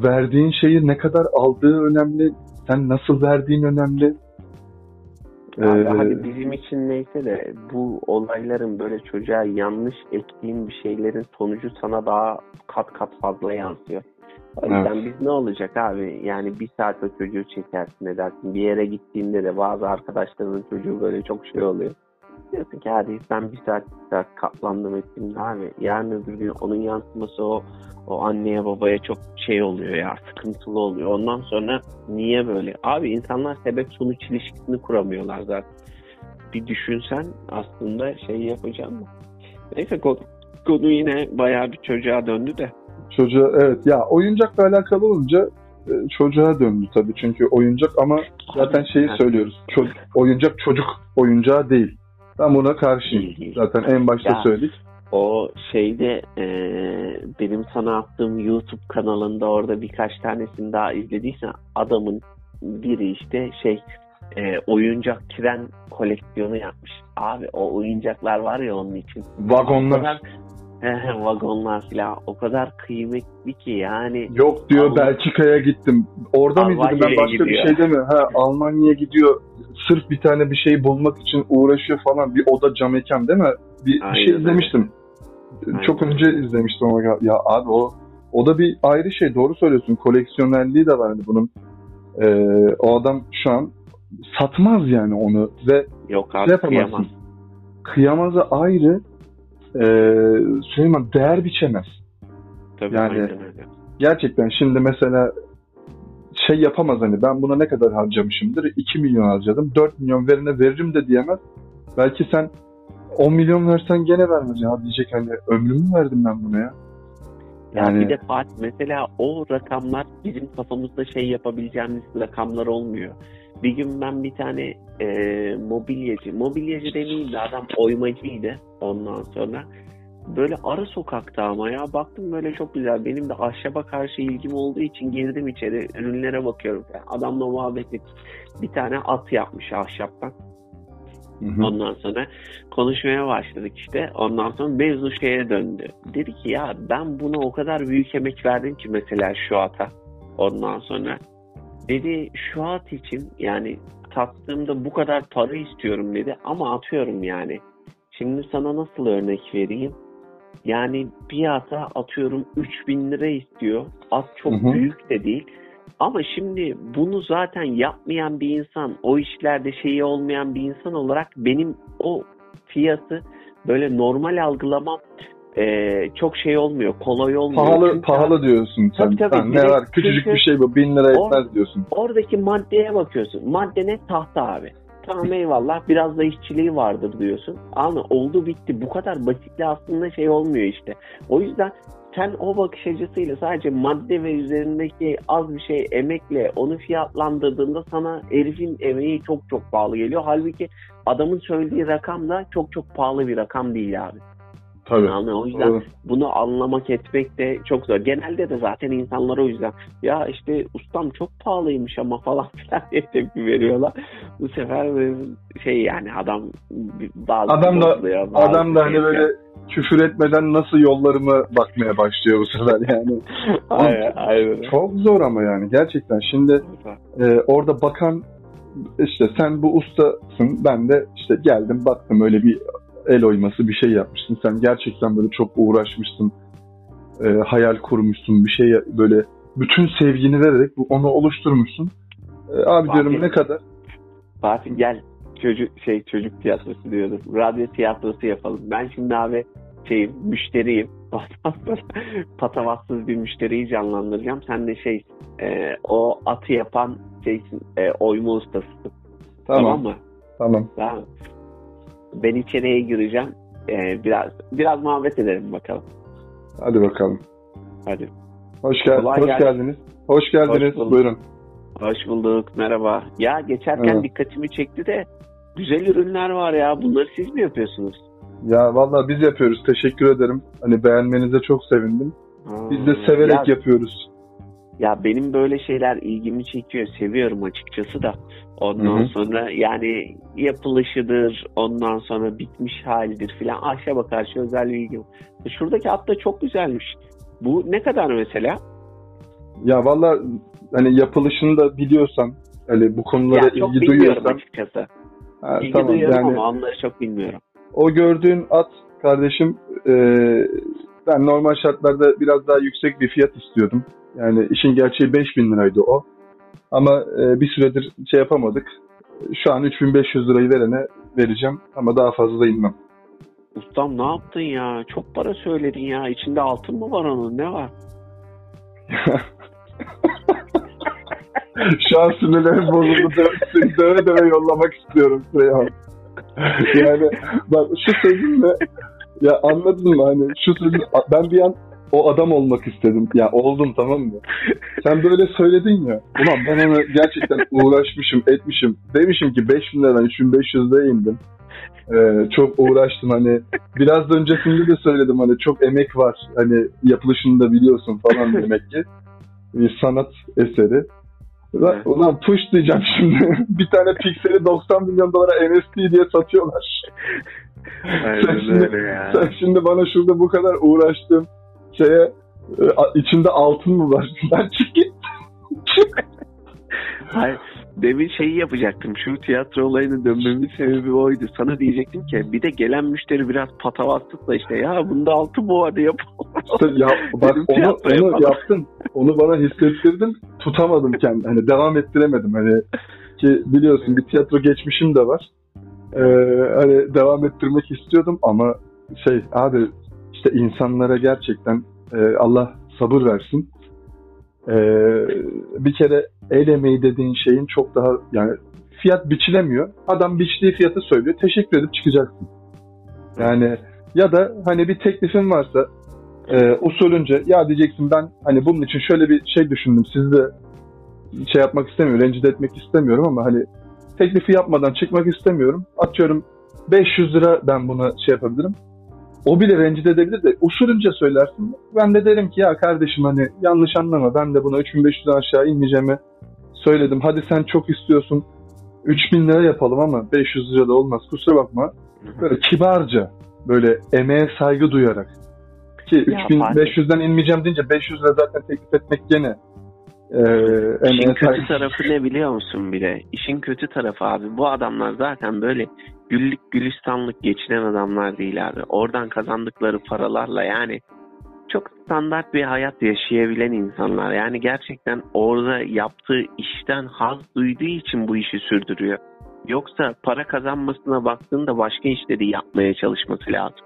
verdiğin şeyi ne kadar aldığı önemli. Sen nasıl verdiğin önemli. Yani ee... Hani bizim için neyse de bu olayların böyle çocuğa yanlış ettiğin bir şeylerin sonucu sana daha kat kat fazla yansıyor. O yüzden evet. Biz ne olacak abi? Yani bir saat o çocuğu çekersin edersin. Bir yere gittiğinde de bazı arkadaşlarının çocuğu böyle çok şey oluyor. Diyorsun ki hadi ben bir saat bir saat katlandım ettim abi. Yarın öbür gün onun yansıması o o anneye babaya çok şey oluyor ya sıkıntılı oluyor. Ondan sonra niye böyle? Abi insanlar sebep sonuç ilişkisini kuramıyorlar zaten. Bir düşünsen aslında şey yapacağım mı? Neyse konu, konu yine bayağı bir çocuğa döndü de. Çocuğa evet ya oyuncakla alakalı olunca çocuğa döndü tabii çünkü oyuncak ama zaten şeyi söylüyoruz. Ço- oyuncak çocuk oyuncağı değil. Ben buna karşıyım. Zaten en başta ya, söyledik. O şeyde e, benim sana attığım YouTube kanalında orada birkaç tanesini daha izlediysen adamın biri işte şey e, oyuncak tren koleksiyonu yapmış. Abi o oyuncaklar var ya onun için. Vagonlar. O kadar, he, vagonlar filan. O kadar kıymetli ki yani. Yok diyor Alm- Belçika'ya gittim. Orada Almanya'ya mıydı? Ben başka gidiyor. Bir şey demiyorum. Ha, Almanya'ya gidiyor. Sırf bir tane bir şey bulmak için uğraşıyor falan. Bir oda cam eken değil mi? Bir, aynen, bir şey izlemiştim. Aynen. Çok önce izlemiştim ama ya abi o o da bir ayrı şey. Doğru söylüyorsun. Koleksiyonerliği de var bunun. Ee, o adam şu an satmaz yani onu ve yok abi, yapamazsın. Kıyamaz. kıyamaza ayrı, e, Süleyman değer biçemez. Tabii, yani aynen öyle. Gerçekten şimdi mesela şey yapamaz, hani ben buna ne kadar harcamışımdır? iki milyon harcadım. dört milyon verine veririm de diyemez. Belki sen on milyon versen gene vermez ya, diyecek hani ömrümü verdim ben buna ya. Yani... Ya bir de Fatih, mesela o rakamlar bizim kafamızda şey yapabileceğimiz rakamlar olmuyor. Bir gün ben bir tane e, mobilyacı, mobilyacı demeyeyim de adam oymacıydı ondan sonra. Böyle ara sokakta ama ya baktım böyle çok güzel. Benim de ahşaba karşı ilgim olduğu için girdim içeri, ürünlere bakıyorum. Yani adamla muhabbet ettim. Bir tane at yapmış ahşaptan. Hı hı. Ondan sonra konuşmaya başladık işte. Ondan sonra mevzu şeye döndü. Dedi ki ya ben buna o kadar büyük emek verdim ki mesela şu ata. Ondan sonra dedi şu at için yani taktığımda bu kadar para istiyorum dedi. Ama atıyorum yani. Şimdi sana nasıl örnek vereyim? Yani bir ata atıyorum üç bin lira istiyor. At çok hı hı. büyük de değil. Ama şimdi bunu zaten yapmayan bir insan, o işlerde şeyi olmayan bir insan olarak benim o fiyatı böyle normal algılamam e, çok şey olmuyor, kolay olmuyor. Pahalı, çünkü pahalı diyorsun sen. Tabii, tabii, ne var? Küçücük bir şey bu, bin lira etmez diyorsun. Oradaki maddeye bakıyorsun. Madde ne? Tahta abi. Tamam eyvallah, biraz da işçiliği vardır diyorsun. Ama oldu bitti. Bu kadar basitle aslında şey olmuyor işte. O yüzden sen o bakış açısıyla sadece madde ve üzerindeki az bir şey emekle onu fiyatlandırdığında sana herifin emeği çok çok pahalı geliyor. Halbuki adamın söylediği rakam da çok çok pahalı bir rakam değil abi. Tabii. Yani o yüzden Tabii. bunu anlamak etmek de çok zor. Genelde de zaten insanlar o yüzden ya işte ustam çok pahalıymış ama falan filan diye tepki veriyorlar. Bu sefer şey yani adam bazı adam da oluyor, bazı adam da hani böyle ya. Küfür etmeden nasıl yollarımı bakmaya başlıyor bu sefer yani. Aynen, aynen. Çok zor ama yani gerçekten şimdi e, orada bakan işte sen bu ustasın, ben de işte geldim baktım öyle bir el oyması bir şey yapmışsın. Sen gerçekten böyle çok uğraşmışsın. E, hayal kurmuşsun. Bir şey böyle bütün sevgini vererek onu oluşturmuşsun. E, abi Fatih, diyorum ne kadar? Fatih gel çocuk şey çocuk tiyatrosu diyordum. Radyo tiyatrosu yapalım. Ben şimdi abi şeyim, müşteriyim. Patavatsız bir müşteriyi canlandıracağım. Sen de şey e, o atı yapan şeysin, e, oyma ustasısın. Tamam. Tamam mı? Tamam. Tamam. Ben içeriye gireceğim. Ee, biraz biraz muhabbet edelim bakalım. Hadi bakalım. Hadi. Hoş, gel- hoş gel- geldiniz. Hoş geldiniz. Hoş Buyurun. Hoş bulduk. Merhaba. Ya geçerken evet. dikkatimi çekti de güzel ürünler var ya. Bunları siz mi yapıyorsunuz? Ya vallahi biz yapıyoruz. Teşekkür ederim. Hani beğenmenize çok sevindim. Hmm, biz de severek ya, yapıyoruz. Ya benim böyle şeyler ilgimi çekiyor. Seviyorum açıkçası da. Ondan Hı-hı. sonra yani yapılışıdır, ondan sonra bitmiş halidir filan. Ahşaba karşı özel bir ilgim. Şuradaki at da çok güzelmiş. Bu ne kadar mesela? Ya valla hani yapılışını da biliyorsan, hani bu konulara yani ilgi duyuyorsan. Açıkçası. Ha, ilgi tamam, duyuyorum yani, ama onları çok bilmiyorum. O gördüğün at kardeşim, e, ben normal şartlarda biraz daha yüksek bir fiyat istiyordum. Yani işin gerçeği beş bin liraydı o. Ama bir süredir şey yapamadık. Şu an üç bin beş yüz lirayı verene vereceğim ama daha fazla da inmem. Ustam ne yaptın ya? Çok para söyledin ya. İçinde altın mı var onun? Ne var? Şu an sinirlerim bozuldu. Dö- döve döve yollamak istiyorum Süleyman. Yani bak şu sözünle ya anladın mı? Hani şu sözün, ben bir an o adam olmak istedim. Ya oldum, tamam mı? Sen böyle söyledin ya. Ulan ben ona gerçekten uğraşmışım, etmişim. Demişim ki beş bin liradan üç bin beş yüze indim. Ee, çok uğraştım hani. Biraz öncesinde de söyledim hani çok emek var. Hani yapılışını da biliyorsun falan demek ki. Bir sanat eseri. Ulan, ulan push diyeceğim şimdi. Bir tane pikseli doksan milyon dolara N F T diye satıyorlar. Sen şimdi, ya. sen şimdi bana şurada bu kadar uğraştım. Şeye, içinde altın mı var? Ben çık git. Çık. Hayır, demin şeyi yapacaktım. Şu tiyatro olayını dönmemin sebebi oydu. Sana diyecektim ki bir de gelen müşteri biraz patavatsızla işte ya bunda altın mı vardı yapalım. Ya, bak onu, onu yaptın. Onu bana hissettirdin. Tutamadım kendimi. Hani devam ettiremedim. Hani ki biliyorsun bir tiyatro geçmişim de var. Ee, hani devam ettirmek istiyordum ama şey abi işte insanlara gerçekten e, Allah sabır versin. Ee, bir kere el emeği dediğin şeyin çok daha, yani fiyat biçilemiyor. Adam biçtiği fiyatı söylüyor. Teşekkür edip çıkacaksın. Yani ya da hani bir teklifin varsa e, usulünce ya diyeceksin, ben hani bunun için şöyle bir şey düşündüm. Sizi de şey yapmak istemiyorum, rencide etmek istemiyorum ama hani teklifi yapmadan çıkmak istemiyorum. Atıyorum beş yüz lira ben buna şey yapabilirim. O bile rencide edebilir de usulünce söylersin. Ben de derim ki ya kardeşim hani yanlış anlama. Ben de buna üç bin beş yüzden aşağı inmeyeceğimi söyledim. Hadi sen çok istiyorsun. üç bin lira yapalım ama beş yüz lira da olmaz. Kusura bakma. Böyle kibarca, böyle emeğe saygı duyarak. Ki üç bin beş yüzden inmeyeceğim deyince beş yüz lira zaten teklif etmek gene. Ee, İşin kötü tarafı ne biliyor musun bile? İşin kötü tarafı abi, bu adamlar zaten böyle güllük gülistanlık geçinen adamlar değil abi. Oradan kazandıkları paralarla yani çok standart bir hayat yaşayabilen insanlar. Yani gerçekten orada yaptığı işten haz duyduğu için bu işi sürdürüyor. Yoksa para kazanmasına baktığında başka işleri yapmaya çalışması lazım.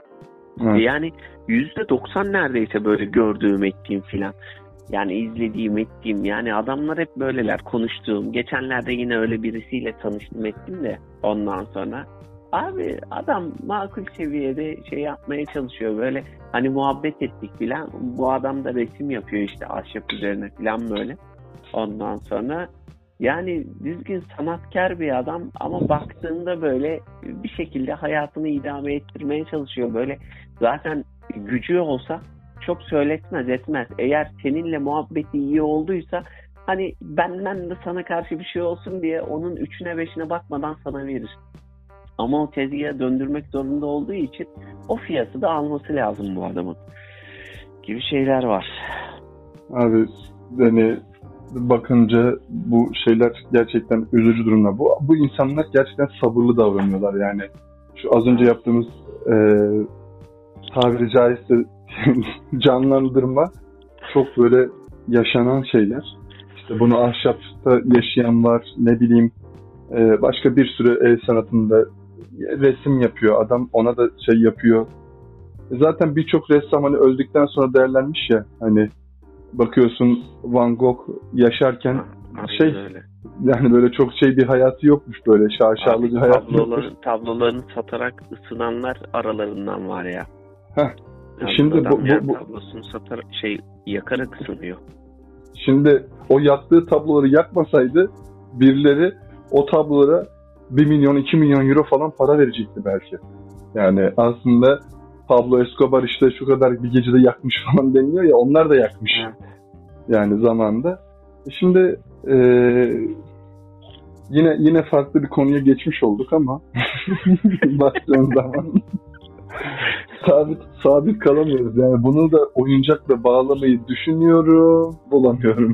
Evet. Yani yüzde doksan neredeyse böyle gördüğüm ettiğim filan. Yani izlediğim, ettiğim, yani adamlar hep böyleler, konuştuğum. Geçenlerde yine öyle birisiyle tanıştım ettim de ondan sonra. Abi adam makul seviyede şey yapmaya çalışıyor böyle. Hani muhabbet ettik filan. Bu adam da resim yapıyor işte ahşap üzerine filan böyle. Ondan sonra yani düzgün sanatkar bir adam ama baktığında böyle bir şekilde hayatını idame ettirmeye çalışıyor böyle. Zaten gücü olsa çok söyletmez etmez. Eğer seninle muhabbeti iyi olduysa hani benden de sana karşı bir şey olsun diye onun üçüne beşine bakmadan sana verir. Ama o tezgaha döndürmek zorunda olduğu için o fiyatı da alması lazım bu adamın. Gibi şeyler var. Abi yani bakınca bu şeyler gerçekten üzücü durumlar. Bu, bu insanlar gerçekten sabırlı davranıyorlar yani. Şu az önce yaptığımız e, tabiri caizse canlandırma çok böyle yaşanan şeyler. İşte bunu ahşapta yaşayan var, ne bileyim başka bir sürü el sanatında resim yapıyor adam, ona da şey yapıyor. Zaten birçok ressam hani öldükten sonra değerlenmiş ya, hani bakıyorsun Van Gogh yaşarken şey yani böyle çok şey bir hayatı yokmuş, böyle şaşalı bir hayatı tabloları, yokmuş. Tablolarını satarak ısınanlar aralarından var ya. Heh. Yani şimdi bu, bu, bu tablosunu satar, şey yakarak ısınıyor. Şimdi o yaktığı tabloları yakmasaydı birileri o tablolara bir milyon iki milyon euro falan para verecekti belki. Yani aslında Pablo Escobar işte şu kadar bir gecede yakmış falan deniliyor ya, onlar da yakmış. Evet. Yani zamanında. Şimdi e, yine yine farklı bir konuya geçmiş olduk ama baktığın zaman sabit sabit kalamıyoruz. Yani bunu da oyuncakla bağlamayı düşünüyorum. Bulamıyorum.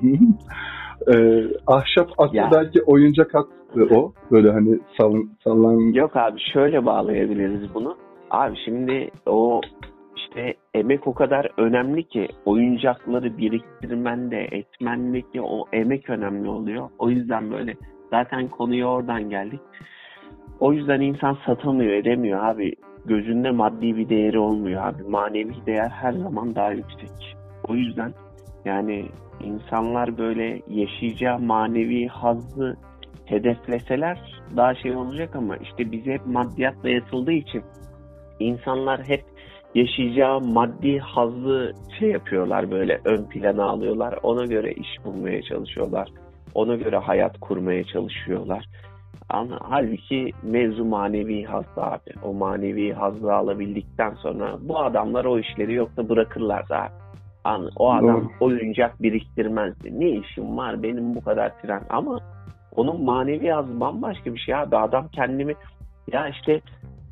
ee, ahşap aklı belki oyuncak aklı o. Böyle hani sallan, sallan... Yok abi şöyle bağlayabiliriz bunu. Abi şimdi o işte emek o kadar önemli ki, oyuncakları biriktirmen de etmen de ki o emek önemli oluyor. O yüzden böyle zaten konuya oradan geldik. O yüzden insan satamıyor, edemiyor abi. Gözünde maddi bir değeri olmuyor abi. Manevi değer her zaman daha yüksek. O yüzden yani insanlar böyle yaşayacağı manevi hazzı hedefleseler daha şey olacak ama işte bize hep maddiyatla yatıldığı için insanlar hep yaşayacağı maddi hazzı şey yapıyorlar, böyle ön plana alıyorlar. Ona göre iş bulmaya çalışıyorlar. Ona göre hayat kurmaya çalışıyorlar. Ama halbuki mevzu manevi hazda abi. O manevi hazda alabildikten sonra bu adamlar o işleri yoksa bırakırlardı abi. Yani o adam Doğru. oyuncak biriktirmezdi. Ne işim var benim bu kadar tren? Ama onun manevi hazı bambaşka bir şey abi. Adam kendimi ya işte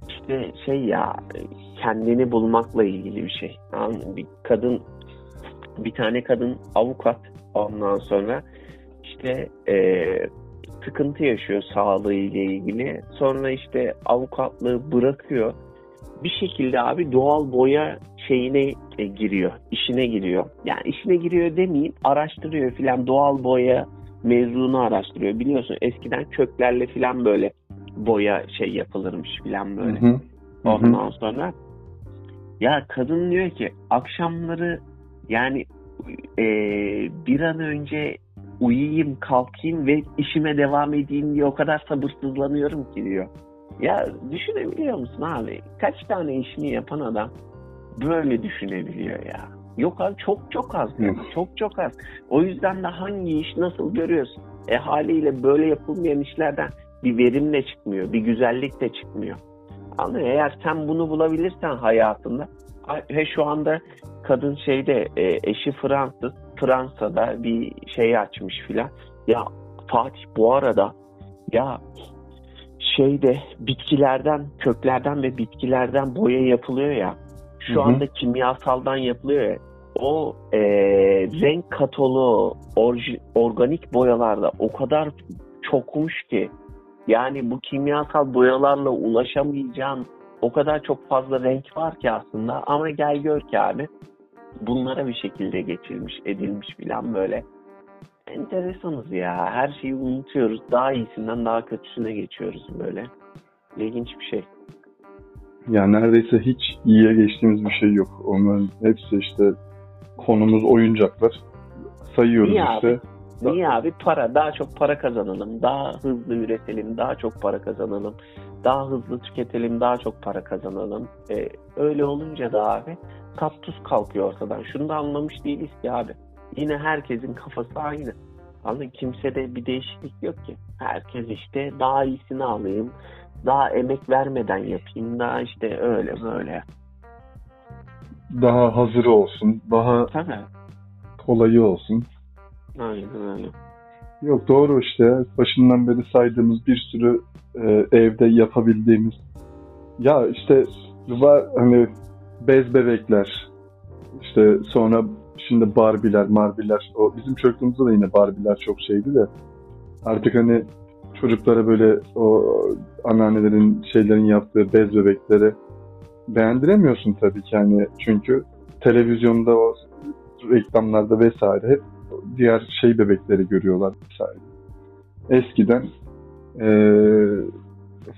işte şey ya kendini bulmakla ilgili bir şey. Yani bir kadın, bir tane kadın avukat, ondan sonra işte eee sıkıntı yaşıyor sağlığıyla ilgili. Sonra işte avukatlığı bırakıyor. Bir şekilde abi doğal boya şeyine giriyor. İşine giriyor. Yani işine giriyor demeyeyim, araştırıyor filan. Doğal boya mevzunu araştırıyor. Biliyorsun eskiden köklerle filan böyle boya şey yapılırmış filan böyle. Hı hı. Ondan hı hı. sonra ya kadın diyor ki akşamları yani e, bir an önce uyuyayım, kalkayım ve işime devam edeyim diye o kadar sabırsızlanıyorum ki diyor. Ya düşünebiliyor musun abi? Kaç tane işini yapan adam böyle düşünebiliyor ya? Yok abi, çok çok az. Çok çok az. O yüzden de hangi iş nasıl görüyorsun? E haliyle böyle yapılmayan işlerden bir verim de çıkmıyor, bir güzellik de çıkmıyor. Anlıyor. Eğer sen bunu bulabilirsen hayatında, ve şu anda kadın şeyde eşi Fransız, Fransa'da bir şey açmış filan. Ya Fatih bu arada ya şeyde bitkilerden, köklerden ve bitkilerden boya yapılıyor ya. Şu Hı-hı. anda kimyasaldan yapılıyor ya. O e, renk kataloğu orji, organik boyalarda o kadar çokmuş ki. Yani bu kimyasal boyalarla ulaşamayacağım o kadar çok fazla renk var ki aslında. Ama gel gör ki abi bunlara bir şekilde geçilmiş, edilmiş filan böyle. Enteresanız ya. Her şeyi unutuyoruz. Daha iyisinden daha kötüsüne geçiyoruz böyle. İlginç bir şey. Ya neredeyse hiç iyiye geçtiğimiz bir şey yok. Onların hepsi işte konumuz oyuncaklar. Sayıyoruz niye işte. Abi, niye abi? Para. Daha çok para kazanalım. Daha hızlı üretelim. Daha çok para kazanalım. Daha hızlı tüketelim. Daha çok para kazanalım. Ee, öyle olunca da abi kaptuz kalkıyor ortadan. Şunu da anlamış değiliz ki abi. Yine herkesin kafası aynı. Anladın? Kimsede bir değişiklik yok ki. Herkes işte daha iyisini alayım. Daha emek vermeden yapayım. Daha işte öyle böyle. Daha hazırı olsun. Daha Tabii. kolayı olsun. Aynen öyle. Yok doğru işte. Başından beri saydığımız bir sürü e, evde yapabildiğimiz. Ya işte var hani bez bebekler. İşte sonra şimdi Barbie'ler, Marbiler. O bizim çocukluğumuzda da yine Barbie'ler çok şeydi de. Artık hani çocuklara böyle o anneannelerin şeylerin yaptığı bez bebekleri beğendiremiyorsun tabii ki hani çünkü televizyonda o reklamlarda vesaire hep diğer şey bebekleri görüyorlar vesaire. Eskiden ee,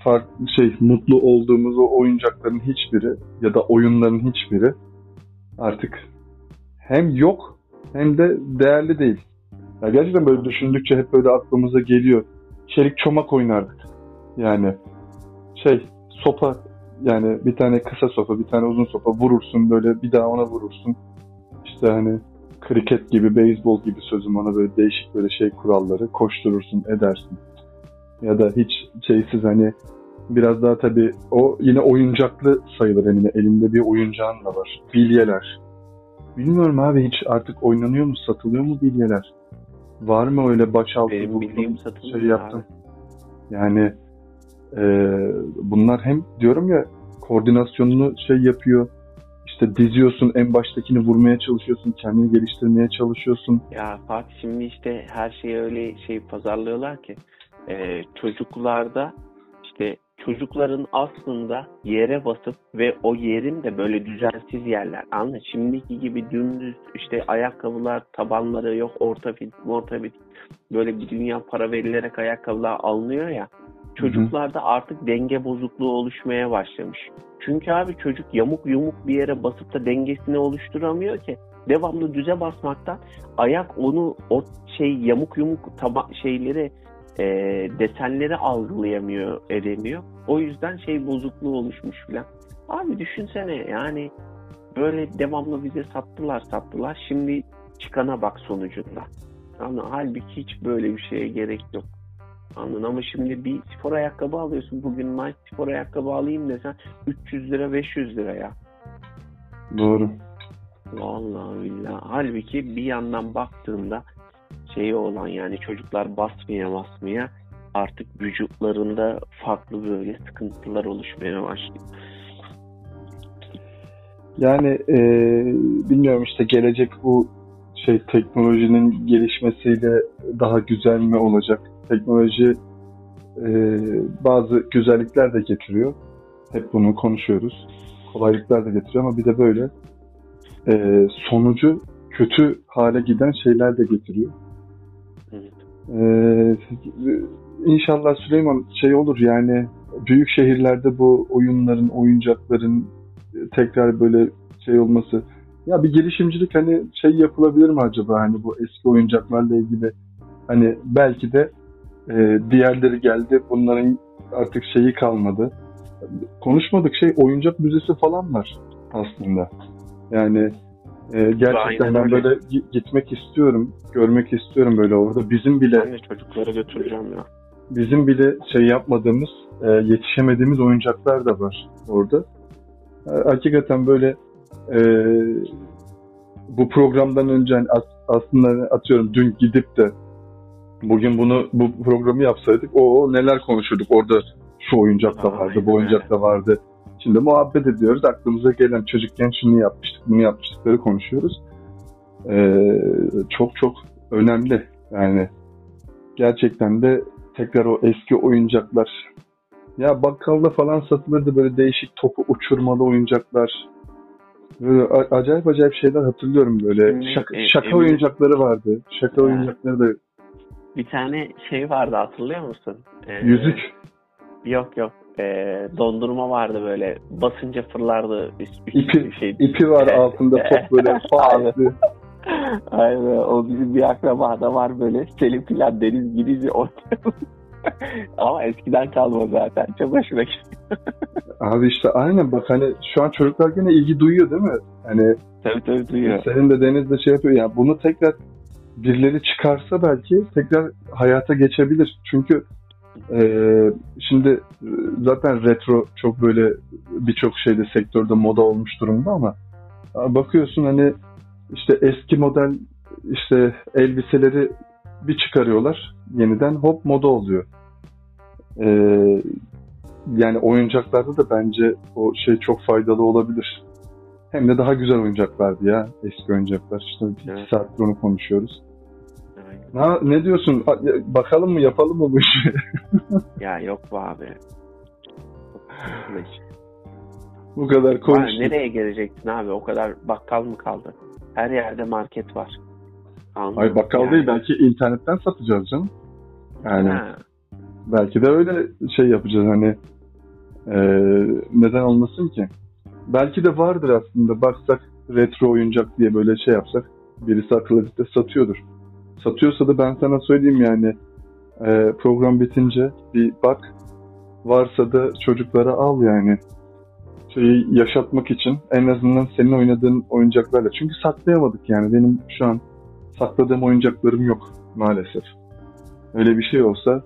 farklı şey mutlu olduğumuz o oyuncakların hiçbiri ya da oyunların hiçbiri artık hem yok hem de değerli değil. Ya gerçekten böyle düşündükçe hep böyle aklımıza geliyor. Çelik çomak oynardık. Yani şey sopa yani bir tane kısa sopa bir tane uzun sopa vurursun böyle bir daha ona vurursun. İşte hani kriket gibi beyzbol gibi sözüm ona böyle değişik böyle şey kuralları koşturursun edersin. Ya da hiç şeysiz hani biraz daha tabii o yine oyuncaklı sayılır yani elinde bir oyuncağın da var. Bilyeler. Bilmiyorum abi hiç artık oynanıyor mu satılıyor mu bilyeler? Var mı öyle baş altı bulduğum şey yaptım. Yani e, bunlar hem diyorum ya koordinasyonunu şey yapıyor. İşte diziyorsun en baştakini vurmaya çalışıyorsun. Kendini geliştirmeye çalışıyorsun. Ya Fatih şimdi işte her şeyi öyle şey pazarlıyorlar ki. E, çocuklarda işte çocukların aslında yere basıp ve o yerin de böyle düzensiz yerler. Anladın? Şimdiki gibi dümdüz işte ayakkabılar, tabanları yok, orta fit, orta fit. Böyle bir dünya para verilerek ayakkabılar alınıyor ya. Çocuklarda Hı-hı. artık denge bozukluğu oluşmaya başlamış. Çünkü abi çocuk yamuk yumuk bir yere basıp da dengesini oluşturamıyor ki. Devamlı düze basmaktan ayak onu o şey yamuk yumuk taba- şeyleri E, desenleri algılayamıyor, edemiyor. O yüzden şey bozukluğu oluşmuş filan. Abi düşünsene yani böyle devamlı bize sattılar sattılar. Şimdi çıkana bak sonucunda. Yani halbuki hiç böyle bir şeye gerek yok. Anladın ama şimdi bir spor ayakkabı alıyorsun. Bugün nice spor ayakkabı alayım desen üç yüz lira beş yüz lira ya. Doğru. Vallahi billahi. Halbuki bir yandan baktığında şeyi olan yani çocuklar basmaya basmaya artık vücutlarında farklı böyle sıkıntılar oluşmaya başlıyor. Yani e, bilmiyorum işte gelecek bu şey teknolojinin gelişmesiyle daha güzel mi olacak? Teknoloji e, bazı güzellikler de getiriyor. Hep bunu konuşuyoruz. Kolaylıklar da getiriyor ama bir de böyle e, sonucu kötü hale giden şeyler de getiriyor. Ee, inşallah Süleyman şey olur yani, büyük şehirlerde bu oyunların, oyuncakların tekrar böyle şey olması. Ya bir girişimcilik hani şey yapılabilir mi acaba, hani bu eski oyuncaklarla ilgili, hani belki de e, diğerleri geldi, bunların artık şeyi kalmadı. Konuşmadık şey, oyuncak müzesi falan var aslında. Yani e, gerçekten aynen ben öyle. Böyle g- gitmek istiyorum, görmek istiyorum böyle orada. Bizim bile yani çocuklara götüreceğim ya. Bizim bile şey yapmadığımız, e, yetişemediğimiz oyuncaklar da var orada. E, hakikaten böyle e, bu programdan önce hani aslında atıyorum dün gidip de bugün bunu bu programı yapsaydık o neler konuşurduk orada. Şu oyuncak da vardı, aynen. Bu oyuncak da vardı. Şimdi muhabbet ediyoruz. Aklımıza gelen çocukken şunu yapmıştık, bunu yapmıştıkları konuşuyoruz. Ee, çok çok önemli. Yani gerçekten de tekrar o eski oyuncaklar. Ya bakkalda falan satılırdı böyle değişik topu uçurmalı oyuncaklar. Böyle acayip acayip şeyler hatırlıyorum böyle. Şaka, şaka oyuncakları vardı. Şaka oyuncakları da. Bir tane şey vardı, hatırlıyor musun? Ee... Yüzük. Yok yok. Ee, dondurma vardı böyle. Basınca fırlardı. Üst, üst, ipi, şey, ipi var evet. Altında top böyle. Aynen. Aynen. O bizim bir akrabada var böyle. Selim filan deniz girizi ortam. Ama eskiden kalma zaten. Çok hoşuna gidiyor. Abi işte aynen bak hani şu an çocuklar gene ilgi duyuyor değil mi? Hani tabii tabii duyuyor. Selim de Deniz de şey yapıyor. Yani bunu tekrar birileri çıkarsa belki tekrar hayata geçebilir. Çünkü Ee, şimdi zaten retro çok böyle birçok şeyde, sektörde moda olmuş durumda ama bakıyorsun hani işte eski model işte elbiseleri bir çıkarıyorlar yeniden, hop moda oluyor. Ee, yani oyuncaklarda da bence o şey çok faydalı olabilir. Hem de daha güzel oyuncaklardı ya eski oyuncaklar. İşte iki evet. Saattir onu konuşuyoruz. Ha, ne diyorsun? Bakalım mı? Yapalım mı bu işi? Ya yok be abi. Bu kadar konuştuk. Nereye gelecektin abi? O kadar bakkal mı kaldı? Her yerde market var. Anladım. Ay bakkal yani. Değil. Belki internetten satacağız canım. Yani. Ha. Belki de öyle şey yapacağız hani. E, neden olmasın ki? Belki de vardır aslında. Baksak retro oyuncak diye böyle şey yapsak. Birisi akıllı bir de satıyordur. Satıyorsa da ben sana söyleyeyim yani e, program bitince bir bak, varsa da çocuklara al yani şeyi yaşatmak için, en azından senin oynadığın oyuncaklarla. Çünkü saklayamadık yani, benim şu an sakladığım oyuncaklarım yok maalesef. Öyle bir şey olsa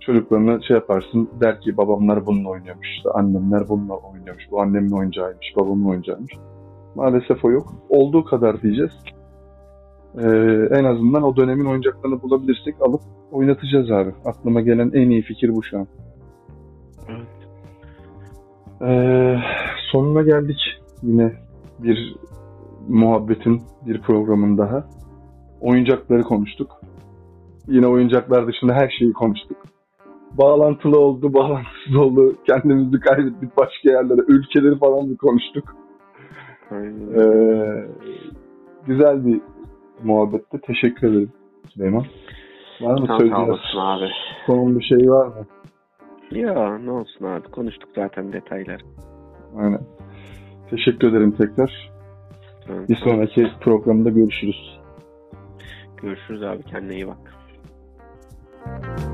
çocuklarına şey yaparsın, der ki babamlar bununla oynuyormuş, işte annemler bununla oynuyormuş, bu annemin oyuncağıymış, babamın oyuncağıymış. Maalesef o yok. Olduğu kadar diyeceğiz. Ee, en azından o dönemin oyuncaklarını bulabilirsek alıp oynatacağız abi. Aklıma gelen en iyi fikir bu şu an. Evet. Ee, sonuna geldik yine bir muhabbetin, bir programın daha. Oyuncakları konuştuk. Yine oyuncaklar dışında her şeyi konuştuk. Bağlantılı oldu, bağlantısız oldu. Kendimizi kaybettik başka yerlere, ülkeleri falan bir konuştuk. Ee, güzel bir muhabbette. Teşekkür ederim Süleyman. Var mı söyleyeceğiniz? Abi. Sonun bir şeyi var mı? Ya ne olsun abi. Konuştuk zaten detayları. Aynen. Teşekkür ederim tekrar. Evet. Bir sonraki programda görüşürüz. Görüşürüz abi. Kendine iyi bak.